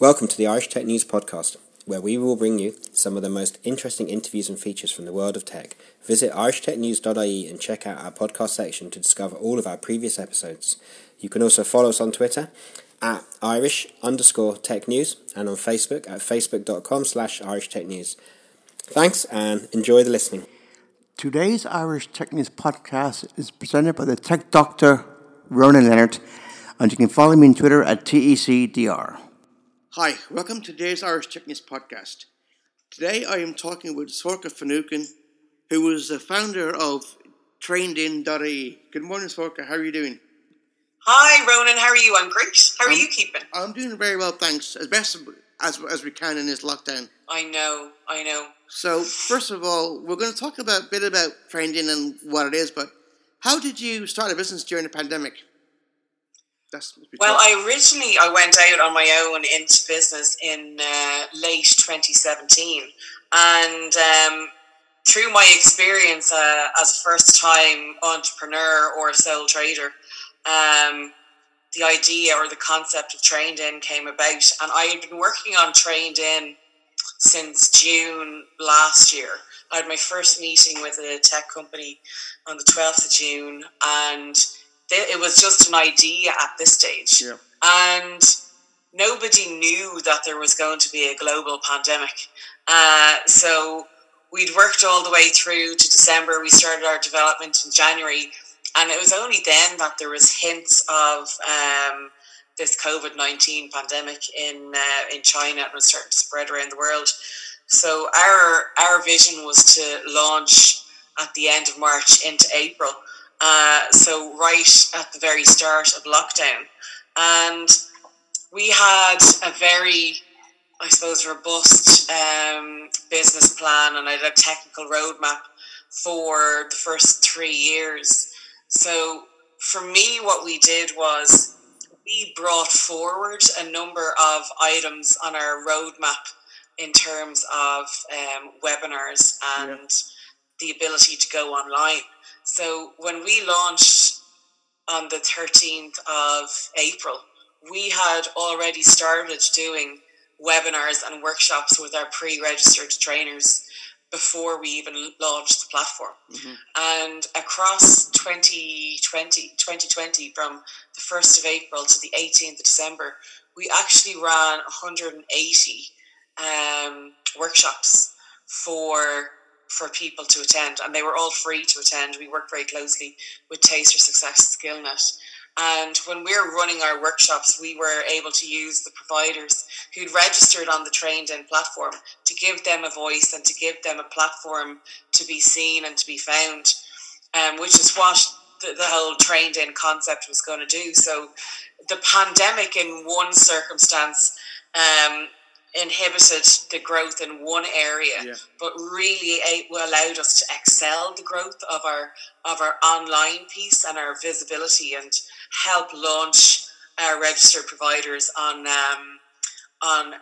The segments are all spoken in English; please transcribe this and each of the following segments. Welcome to the Irish Tech News Podcast, where we will bring you some of the most interesting interviews and features from the world of tech. Visit irishtechnews.ie and check out our podcast section to discover all of our previous episodes. You can also follow us on Twitter at @Irish_tech news and on Facebook at facebook.com/Irish Tech News. Thanks and enjoy the listening. Today's Irish Tech News Podcast is presented by the tech doctor Ronan Leonard, and you can follow me on Twitter at TECDR. Hi, welcome to today's Irish Tech News Podcast. Today I am talking with Sorcha Finucane, who is the founder of TrainedIn.ie. Good morning, Sorcha. How are you doing? Hi, Ronan. How are you? I'm great. How are you keeping? I'm doing very well, thanks. As best as we can in this lockdown. I know. So, first of all, we're going to talk a bit about TrainedIn and what it is, but how did you start a business during the pandemic? Well, I went out on my own into business in late 2017, and through my experience as a first-time entrepreneur or sole trader, the idea or the concept of TrainedIn came about, and I had been working on TrainedIn since June last year. I had my first meeting with a tech company on the 12th of June, and it was just an idea at this stage. Yeah. And nobody knew that there was going to be a global pandemic. So we'd worked all the way through to December. We started our development in January. And it was only then that there was hints of this COVID-19 pandemic in China, and was starting to spread around the world. So our vision was to launch at the end of March into April. So right at the very start of lockdown, and we had a very, I suppose, robust business plan and a technical roadmap for the first 3 years. So for me, what we did was we brought forward a number of items on our roadmap in terms of webinars and the ability to go online. So when we launched on the 13th of April, we had already started doing webinars and workshops with our pre-registered trainers before we even launched the platform. Mm-hmm. And across 2020, from the 1st of April to the 18th of December, we actually ran 180 workshops for people to attend, and they were all free to attend. We worked very closely with Taste 4 Success Skillnet, and when we were running our workshops, we were able to use the providers who'd registered on the TrainedIn platform to give them a voice and to give them a platform to be seen and to be found, which is what the whole TrainedIn concept was going to do. So the pandemic in one circumstance inhibited the growth in one area, but really it allowed us to excel the growth of our online piece and our visibility, and help launch our registered providers on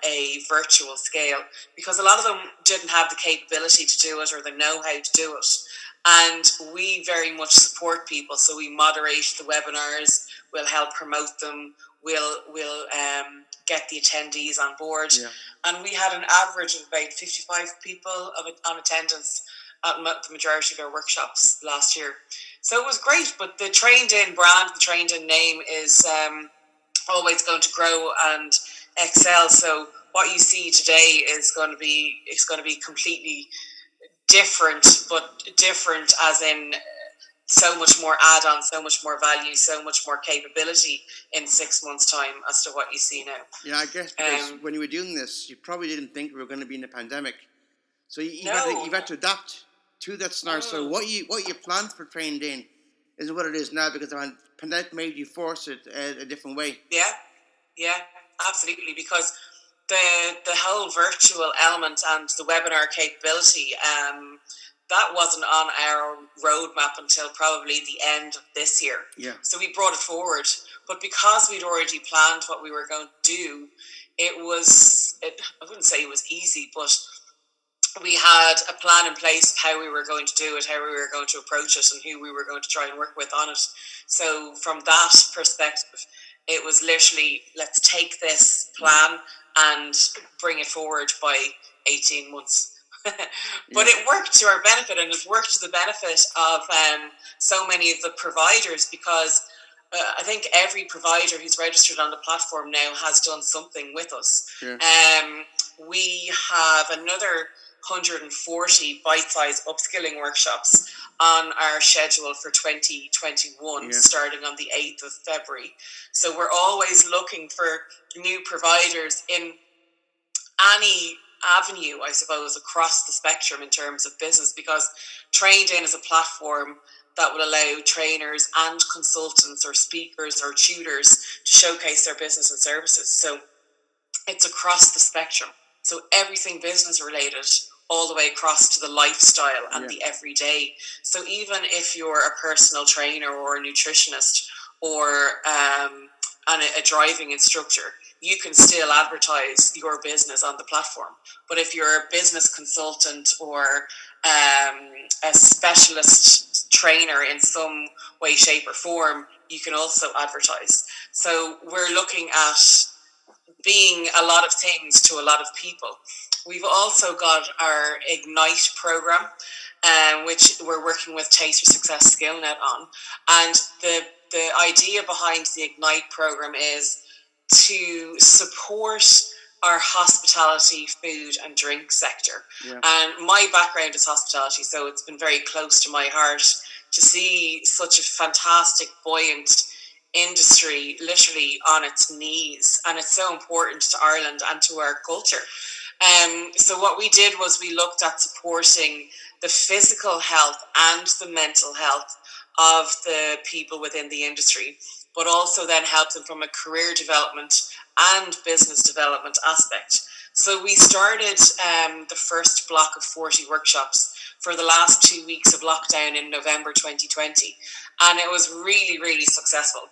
a virtual scale, because a lot of them didn't have the capability to do it or the know-how to do it. And we very much support people, so we moderate the webinars, we'll help promote them, we'll get the attendees on board. Yeah. And we had an average of about 55 people on attendance at the majority of our workshops last year. So it was great, but the TrainedIn brand, the TrainedIn name is always going to grow and excel. So what you see today is going to be completely different, but different as in so much more add-on, so much more value, so much more capability in 6 months' time as to what you see now. Yeah, I guess because when you were doing this, you probably didn't think we were going to be in a pandemic. So you've had to adapt to that scenario. So what you planned for TrainedIn isn't what it is now, because the pandemic made you force it a different way. Yeah, absolutely, because the whole virtual element and the webinar capability, that wasn't on our roadmap until probably the end of this year. Yeah. So we brought it forward. But because we'd already planned what we were going to do, I wouldn't say it was easy, but we had a plan in place of how we were going to do it, how we were going to approach it, and who we were going to try and work with on it. So from that perspective, it was literally, let's take this plan and bring it forward by 18 months. But it worked to our benefit, and it worked to the benefit of so many of the providers, because I think every provider who's registered on the platform now has done something with us. Yeah. We have another 140 bite-sized upskilling workshops on our schedule for 2021, starting on the 8th of February. So we're always looking for new providers in any avenue, I suppose, across the spectrum in terms of business, because TrainedIn is a platform that will allow trainers and consultants or speakers or tutors to showcase their business and services. So it's across the spectrum. So everything business related, all the way across to the lifestyle and the everyday. So even if you're a personal trainer or a nutritionist or a driving instructor, you can still advertise your business on the platform. But if you're a business consultant or a specialist trainer in some way, shape or form, you can also advertise. So we're looking at being a lot of things to a lot of people. We've also got our Ignite program, which we're working with Taste 4 Success Skillnet on. And the idea behind the Ignite program is to support our hospitality, food and drink sector. Yeah. And my background is hospitality, so it's been very close to my heart to see such a fantastic, buoyant industry literally on its knees, and it's so important to Ireland and to our culture. So what we did was we looked at supporting the physical health and the mental health of the people within the industry, but also then help them from a career development and business development aspect. So we started the first block of 40 workshops for the last 2 weeks of lockdown in November 2020, and it was really, really successful.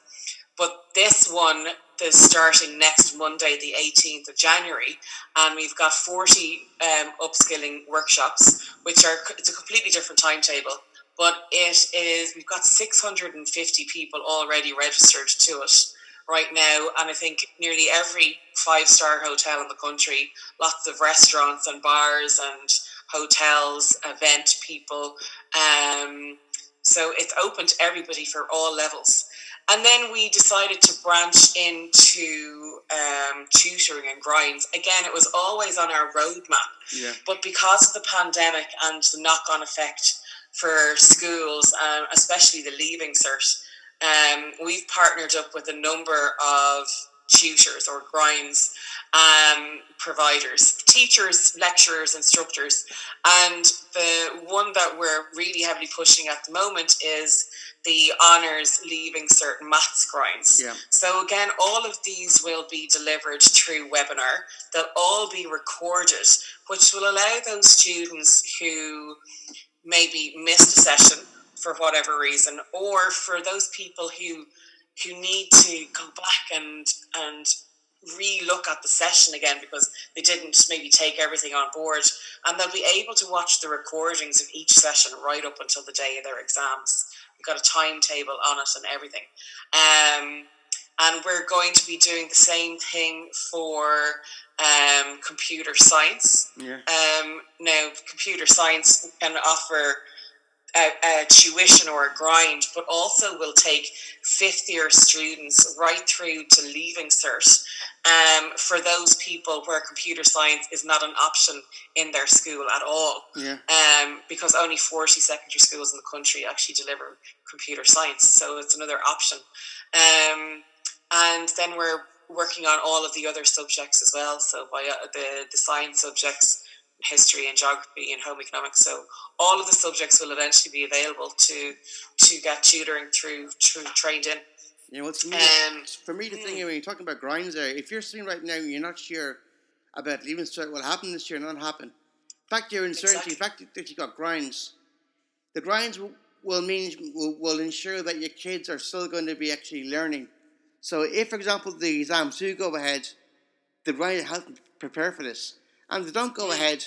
But this one is starting next Monday, the 18th of January, and we've got 40 upskilling workshops, which are, it's a completely different timetable, but it is, we've got 650 people already registered to it right now, and I think nearly every five-star hotel in the country, lots of restaurants and bars and hotels, event people, so it's open to everybody for all levels. And then we decided to branch into tutoring and grinds. Again, it was always on our roadmap. Yeah. But because of the pandemic and the knock-on effect for schools, especially the leaving cert, we've partnered up with a number of tutors or grinds providers, teachers, lecturers, instructors. And the one that we're really heavily pushing at the moment is the honours leaving certain maths grinds. Yeah. So again, all of these will be delivered through webinar. They'll all be recorded, which will allow those students who maybe missed a session for whatever reason, or for those people who need to go back and re-look at the session again because they didn't maybe take everything on board, and they'll be able to watch the recordings of each session right up until the day of their exams. We've got a timetable on it and everything. And we're going to be doing the same thing for computer science. Yeah. Now, computer science can offer a tuition or a grind, but also will take fifth year students right through to leaving cert, for those people where computer science is not an option in their school at all. Yeah. Because only 40 secondary schools in the country actually deliver computer science, so it's another option. And then we're working on all of the other subjects as well, so the science subjects, history and geography and home economics. So all of the subjects will eventually be available to get tutoring through TrainedIn. You know, for me, the thing when you're talking about grinds there, if you're sitting right now and you're not sure about leaving cert, what happened this year and not happen, the fact you're uncertainty, the fact that you've got grinds, the grinds will ensure that your kids are still going to be actually learning. So if, for example, the exams do go ahead, the grind helps prepare for this. And they don't go ahead,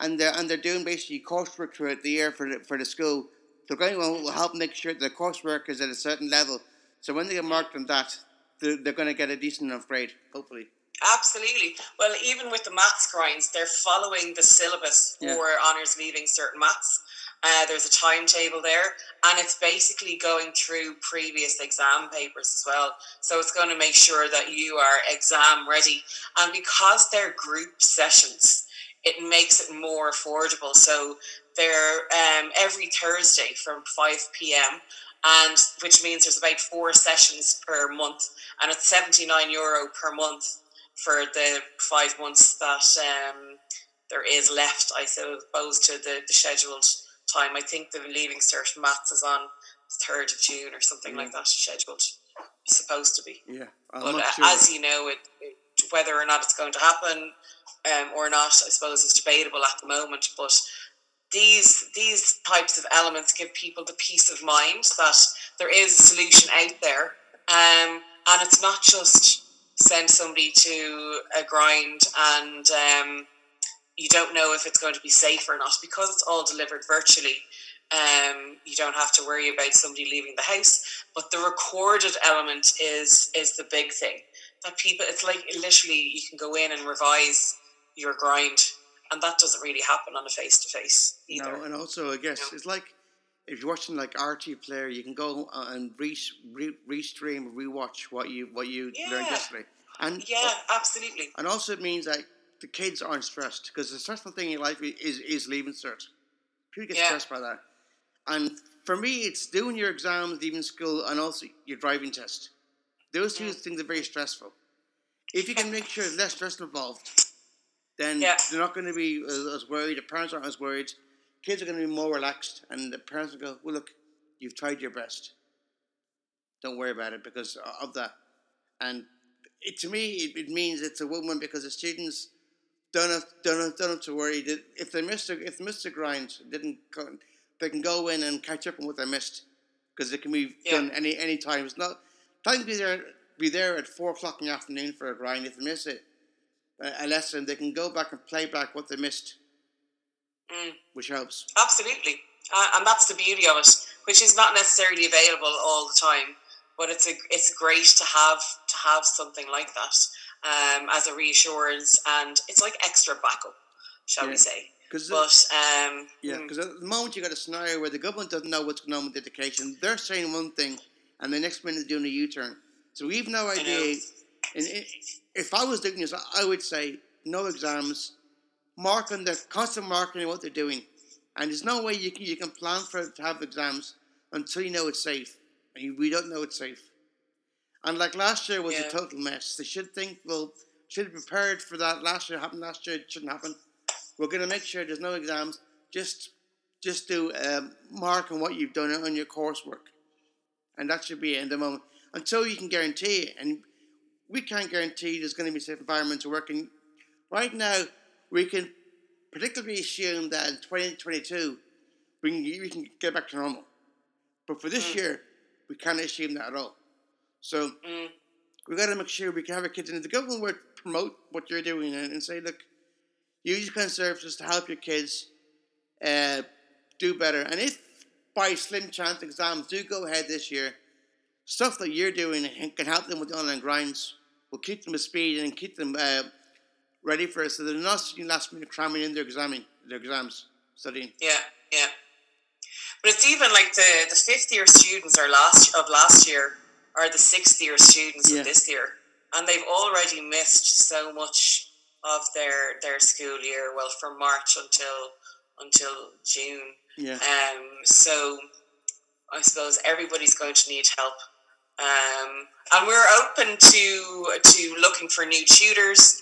and they're doing basically coursework throughout the year for the school. The grind will help make sure that the coursework is at a certain level. So when they get marked on that, they're going to get a decent enough grade, hopefully. Absolutely. Well, even with the maths grinds, they're following the syllabus for honours leaving cert maths. There's a timetable there, and it's basically going through previous exam papers as well. So it's going to make sure that you are exam ready. And because they're group sessions, it makes it more affordable. So they're every Thursday from 5 p.m. and which means there's about 4 sessions per month, and it's €79 per month for the 5 months that there is left, I suppose, to the scheduled time. I think the leaving cert maths is on the 3rd of June or something like that, scheduled. It's supposed to be. Yeah, I'm not sure. As you know, it, whether or not it's going to happen or not, I suppose, is debatable at the moment. But these types of elements give people the peace of mind that there is a solution out there, and it's not just send somebody to a grind and you don't know if it's going to be safe or not. Because it's all delivered virtually, you don't have to worry about somebody leaving the house. But the recorded element is the big thing. That people, it's like literally you can go in and revise your grind, and that doesn't really happen on a face-to-face either. No, and also I guess it's like if you're watching like RT Player, you can go and restream, rewatch what you learned yesterday. And absolutely. And also it means that the kids aren't stressed, because the stressful thing in life is leaving cert. People get stressed by that. And for me, it's doing your exams, leaving school, and also your driving test. Those two things are very stressful. If you can make sure there's less stress involved, then they're not going to be as worried. The parents aren't as worried. Kids are going to be more relaxed, and the parents will go, well, look, you've tried your best. Don't worry about it because of that. And to me, it means it's a win-win, because the students don't have to worry. If they missed the grind, they can go in and catch up on what they missed, because it can be done any time. It's not time to be there at 4 o'clock in the afternoon for a grind. If they miss it, a lesson, they can go back and play back what they missed, which helps. Absolutely. And that's the beauty of it, which is not necessarily available all the time, but it's great to have something like that as a reassurance, and it's like extra backup, shall we say. Because at the moment you've got a scenario where the government doesn't know what's going on with education. They're saying one thing, and the next minute they're doing a U-turn. So we've no idea. If I was doing this, I would say no exams. They're constant marking what they're doing, and there's no way you can plan for it to have exams until you know it's safe, and we don't know it's safe. And like last year was a total mess. They should think, well, should have prepared for that. Last year happened. Last year it shouldn't happen. We're going to make sure there's no exams. Just do mark on what you've done on your coursework, and that should be it in the moment until you can guarantee it. And we can't guarantee there's going to be safe environments to work in. Right now, we can particularly assume that in 2022, we can get back to normal. But for this year, we can't assume that at all. So we've got to make sure we can have our kids. And the government will promote what you're doing and say, look, use these kind of services to help your kids do better. And if by slim chance exams do go ahead this year, stuff that you're doing can help them with the online grinds. Will keep them at speed and keep them ready for it, so they're not sitting last minute cramming in their exams studying. Yeah. But it's even like the fifth year students of last year are the sixth year students of this year, and they've already missed so much of their school year. Well, from March until June. Yeah. So I suppose everybody's going to need help. And we're open to looking for new tutors,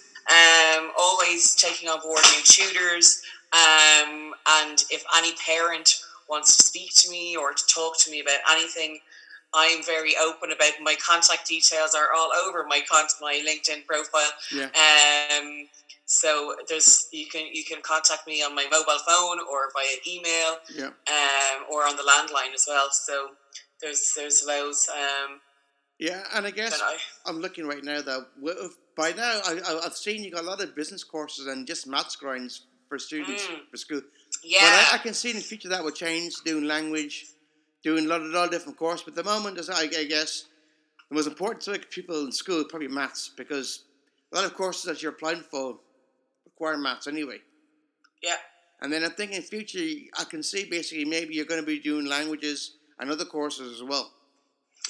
always taking on board new tutors. And if any parent wants to speak to me or to talk to me about anything, I'm very open about my contact details are all over my LinkedIn profile. Yeah. So you can contact me on my mobile phone or via email, or on the landline as well. So there's loads. And I guess I'm looking right now that by now I've seen you got a lot of business courses and just maths grinds for students for school. Yeah, but I can see in the future that will change. Doing language, doing a lot of different courses. But at the moment, I guess the most important to people in school is probably maths, because a lot of courses that you're applying for require maths anyway. Yeah. And then I think in future, I can see basically maybe you're going to be doing languages and other courses as well.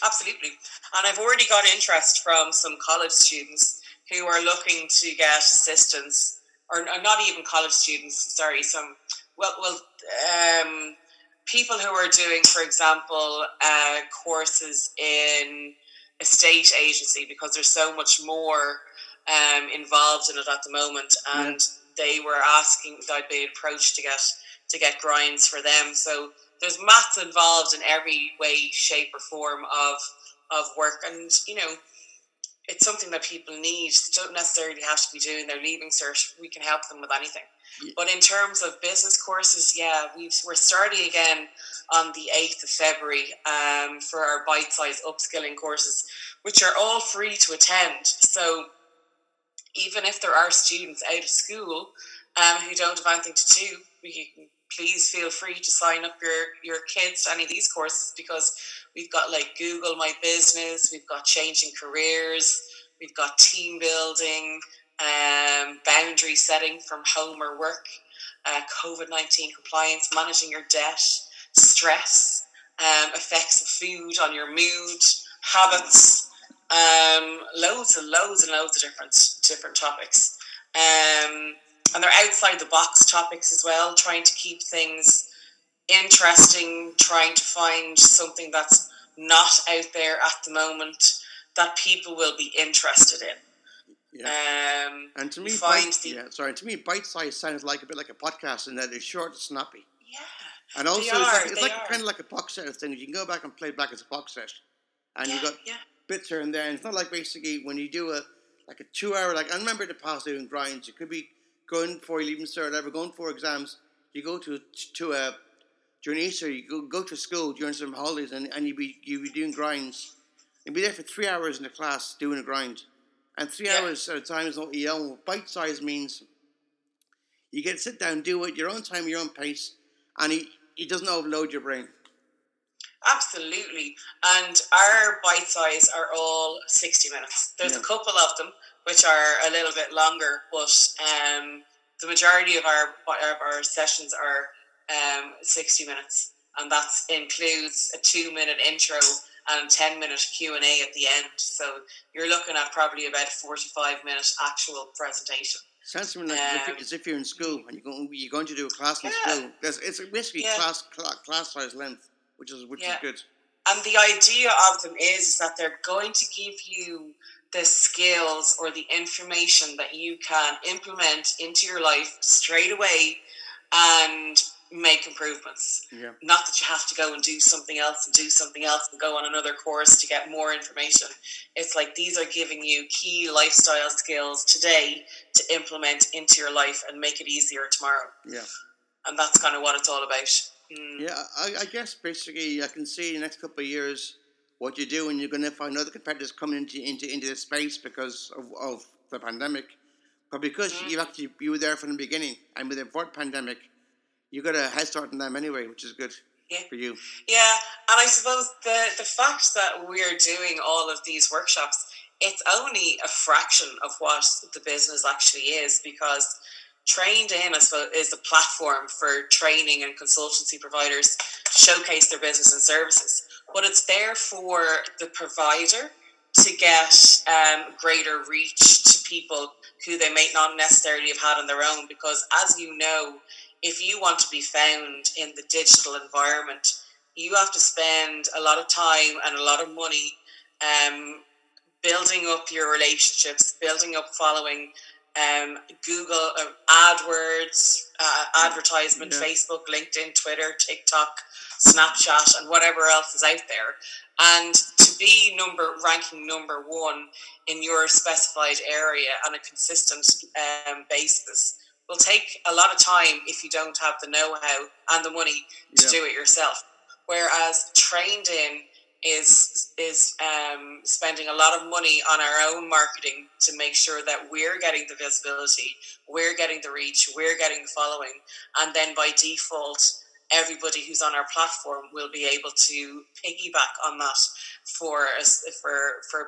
Absolutely. And I've already got interest from some college students who are looking to get assistance, or not even college students, sorry, some, people who are doing, for example, courses in estate agency, because there's so much more involved in it at the moment, and they were asking that I'd be approached to get grinds for them. So there's maths involved in every way, shape or form of work, and you know, it's something that people need. They don't necessarily have to be doing their leaving cert. We can help them with anything. Yeah. But in terms of business courses, yeah, we're starting again on the 8th of February for our bite-sized upskilling courses, which are all free to attend. So even if there are students out of school who don't have anything to do, please feel free to sign up your kids to any of these courses, because we've got like Google My Business, we've got Changing Careers, we've got Team Building, boundary setting from home or work, COVID-19 compliance, managing your debt, stress, effects of food on your mood, habits, loads and loads of different topics. And they're outside the box topics as well, trying to keep things interesting, trying to find something that's not out there at the moment that people will be interested in. Yeah. And to me, bite-sized sounds like a bit like a podcast in that it's short and snappy. Yeah. And also, it's kind of like a box set of things. You can go back and play back as a box set, and you've got bits here and there. And it's not like basically when you do a 2 hour, like I remember in the past doing grinds, you could be going for your leaving cert, ever going for exams. You go to during Easter, you go to school during some holidays, and you be doing grinds. You'd be there for 3 hours in the class doing a grind. And 3 hours at a time is not EL. Bite size means you get to sit down, do it your own time, your own pace, and it doesn't overload your brain. Absolutely. And our bite size are all 60 minutes. There's a couple of them which are a little bit longer, but the majority of our sessions are 60 minutes, and that includes a 2-minute intro and a 10-minute Q&A at the end. So you're looking at probably about a 45-minute actual presentation. Sounds to me like as if you're in school and you're going to do a class in school. It's basically class size length, which is good. And the idea of them is that they're going to give you the skills or the information that you can implement into your life straight away and make improvements. Yeah. Not that you have to go and do something else and go on another course to get more information. It's like these are giving you key lifestyle skills today to implement into your life and make it easier tomorrow. Yeah. And that's kind of what it's all about. Mm. Yeah, I guess basically I can see in the next couple of years what you do, and you're going to find other competitors coming into this space because of the pandemic. But because you were there from the beginning and with the pandemic, you got a head start on them anyway, which is good for you. Yeah, and I suppose the fact that we're doing all of these workshops, it's only a fraction of what the business actually is, because Trained In, I suppose, is a platform for training and consultancy providers to showcase their business and services. But it's there for the provider to get greater reach to people who they may not necessarily have had on their own, because as you know, if you want to be found in the digital environment, you have to spend a lot of time and a lot of money building up your relationships, building up following, Google, AdWords, advertisement, Facebook, LinkedIn, Twitter, TikTok, Snapchat, and whatever else is out there. And to be ranking number one in your specified area on a consistent basis will take a lot of time if you don't have the know-how and the money to do it yourself. Whereas Trained In is spending a lot of money on our own marketing to make sure that we're getting the visibility, we're getting the reach, we're getting the following, and then by default everybody who's on our platform will be able to piggyback on that, for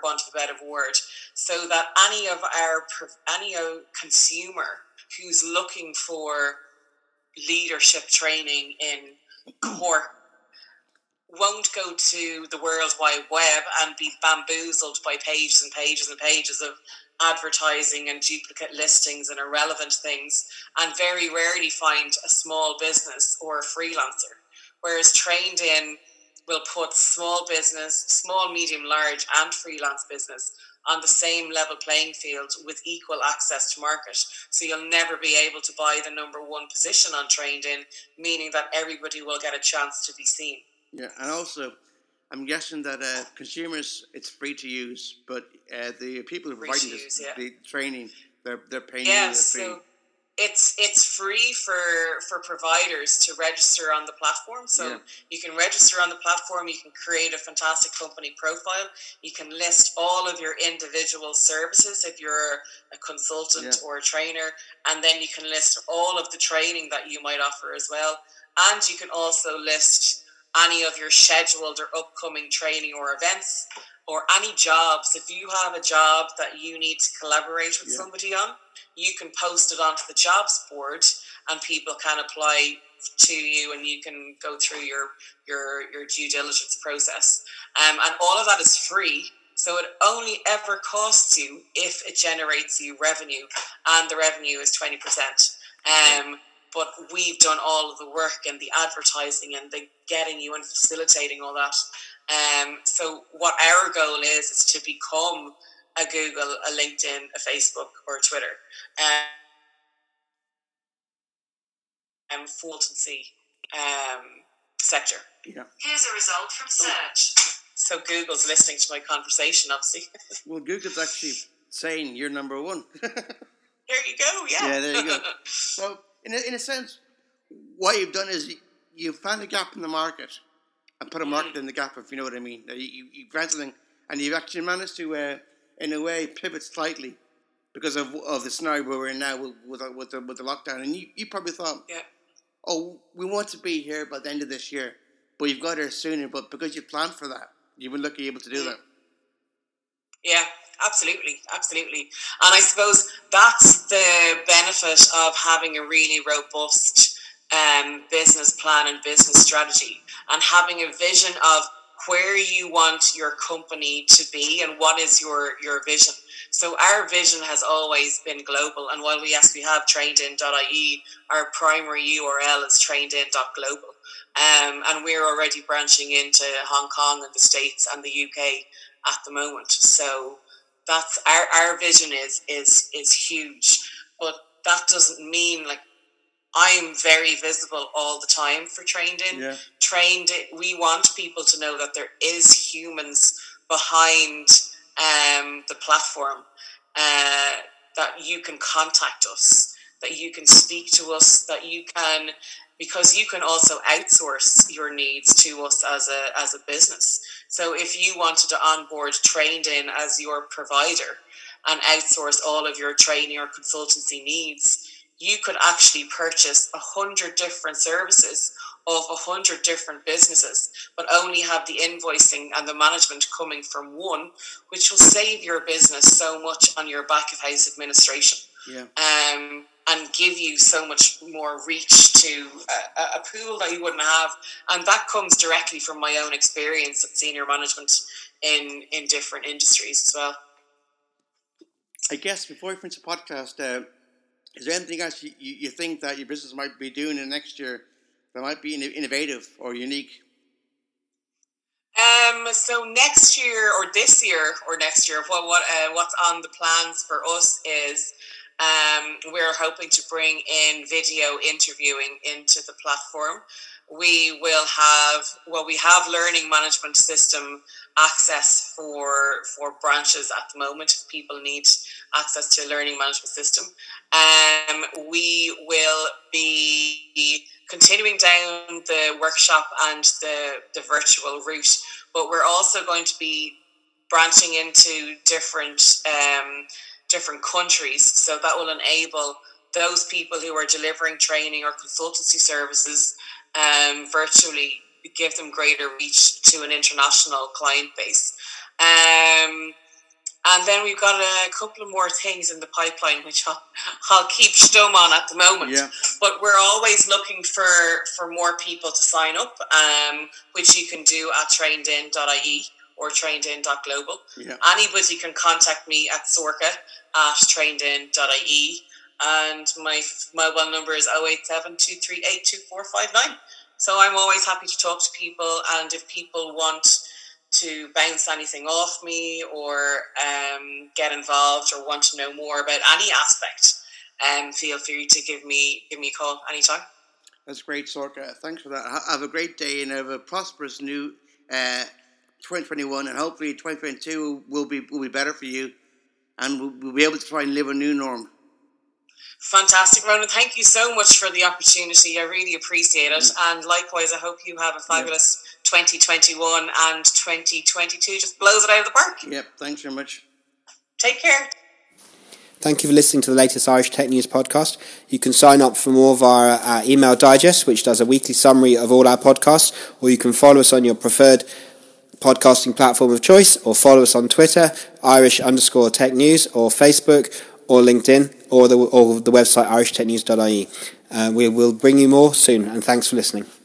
want of a better word, so that any consumer who's looking for leadership training in core won't go to the World Wide Web and be bamboozled by pages and pages and pages of advertising and duplicate listings and irrelevant things, and very rarely find a small business or a freelancer. Whereas TrainedIn will put small business, small, medium, large, and freelance business on the same level playing field with equal access to market. So you'll never be able to buy the number one position on TrainedIn, meaning that everybody will get a chance to be seen. Yeah, and also, I'm guessing that consumers, it's free to use, but the people who provide this the training, they're paying you the fee. So it's free for providers to register on the platform. So you can register on the platform, you can create a fantastic company profile, you can list all of your individual services if you're a consultant or a trainer, and then you can list all of the training that you might offer as well. And you can also list any of your scheduled or upcoming training or events, or any jobs. If you have a job that you need to collaborate with somebody on, you can post it onto the jobs board and people can apply to you, and you can go through your due diligence process. And all of that is free. So it only ever costs you if it generates you revenue, and the revenue is 20%. But we've done all of the work and the advertising and the getting you and facilitating all that. So what our goal is to become a Google, a LinkedIn, a Facebook, or a Twitter. And consultancy sector. Yeah. Here's a result from search. So Google's listening to my conversation, obviously. Well, Google's actually saying you're number one. There you go, Yeah, there you go. Well, in a sense, what you've done is you found a gap in the market and put a market in the gap, if you know what I mean. You found something, and you've actually managed to, in a way, pivot slightly because of the scenario we're in now with the lockdown. And you probably thought, we want to be here by the end of this year, but you've got here sooner. But because you planned for that, you've been lucky able to do that. Yeah. Absolutely. And I suppose that's the benefit of having a really robust business plan and business strategy, and having a vision of where you want your company to be and what is your vision. So our vision has always been global. And while we have TrainedIn.ie, our primary URL is TrainedIn.global. And we're already branching into Hong Kong and the States and the UK at the moment. So that's our vision is huge, but that doesn't mean I'm very visible all the time for TrainedIn. Yeah. We want people to know that there is humans behind the platform, that you can contact us, that you can speak to us, because you can also outsource your needs to us as a business. So if you wanted to onboard TrainedIn as your provider and outsource all of your training or consultancy needs, you could actually purchase 100 different services of 100 different businesses, but only have the invoicing and the management coming from one, which will save your business so much on your back of house administration. Yeah. And give you so much more reach to a pool that you wouldn't have. And that comes directly from my own experience at senior management in different industries as well. I guess before we finish the podcast, is there anything else you think that your business might be doing in the next year that might be innovative or unique? So next year or this year or next year, what's on the plans for us is... we're hoping to bring in video interviewing into the platform. We will have, we have learning management system access for branches at the moment if people need access to a learning management system. We will be continuing down the workshop and the virtual route, but we're also going to be branching into different countries, so that will enable those people who are delivering training or consultancy services virtually give them greater reach to an international client base. And then we've got a couple of more things in the pipeline, which I'll keep stum on at the moment. Yeah. But we're always looking for more people to sign up, which you can do at trainedin.ie or trainedin.global. Yeah. Anybody can contact me at sorcha@trainedin.ie. And my mobile number is 087-238-2459. So I'm always happy to talk to people. And if people want to bounce anything off me or get involved or want to know more about any aspect, feel free to give me a call anytime. That's great, Sorcha. Thanks for that. Have a great day and have a prosperous new 2021. And hopefully 2022 will be better for you. And we'll be able to try and live a new norm. Fantastic, Ronan. Thank you so much for the opportunity. I really appreciate it. And likewise, I hope you have a fabulous 2021 and 2022. Just blows it out of the park. Yep. Thanks very much. Take care. Thank you for listening to the latest Irish Tech News podcast. You can sign up for more via our email digest, which does a weekly summary of all our podcasts, or you can follow us on your preferred podcasting platform of choice, or follow us on Twitter, Irish_Tech News, or Facebook, or LinkedIn, or the website irishtechnews.ie. We will bring you more soon, and thanks for listening.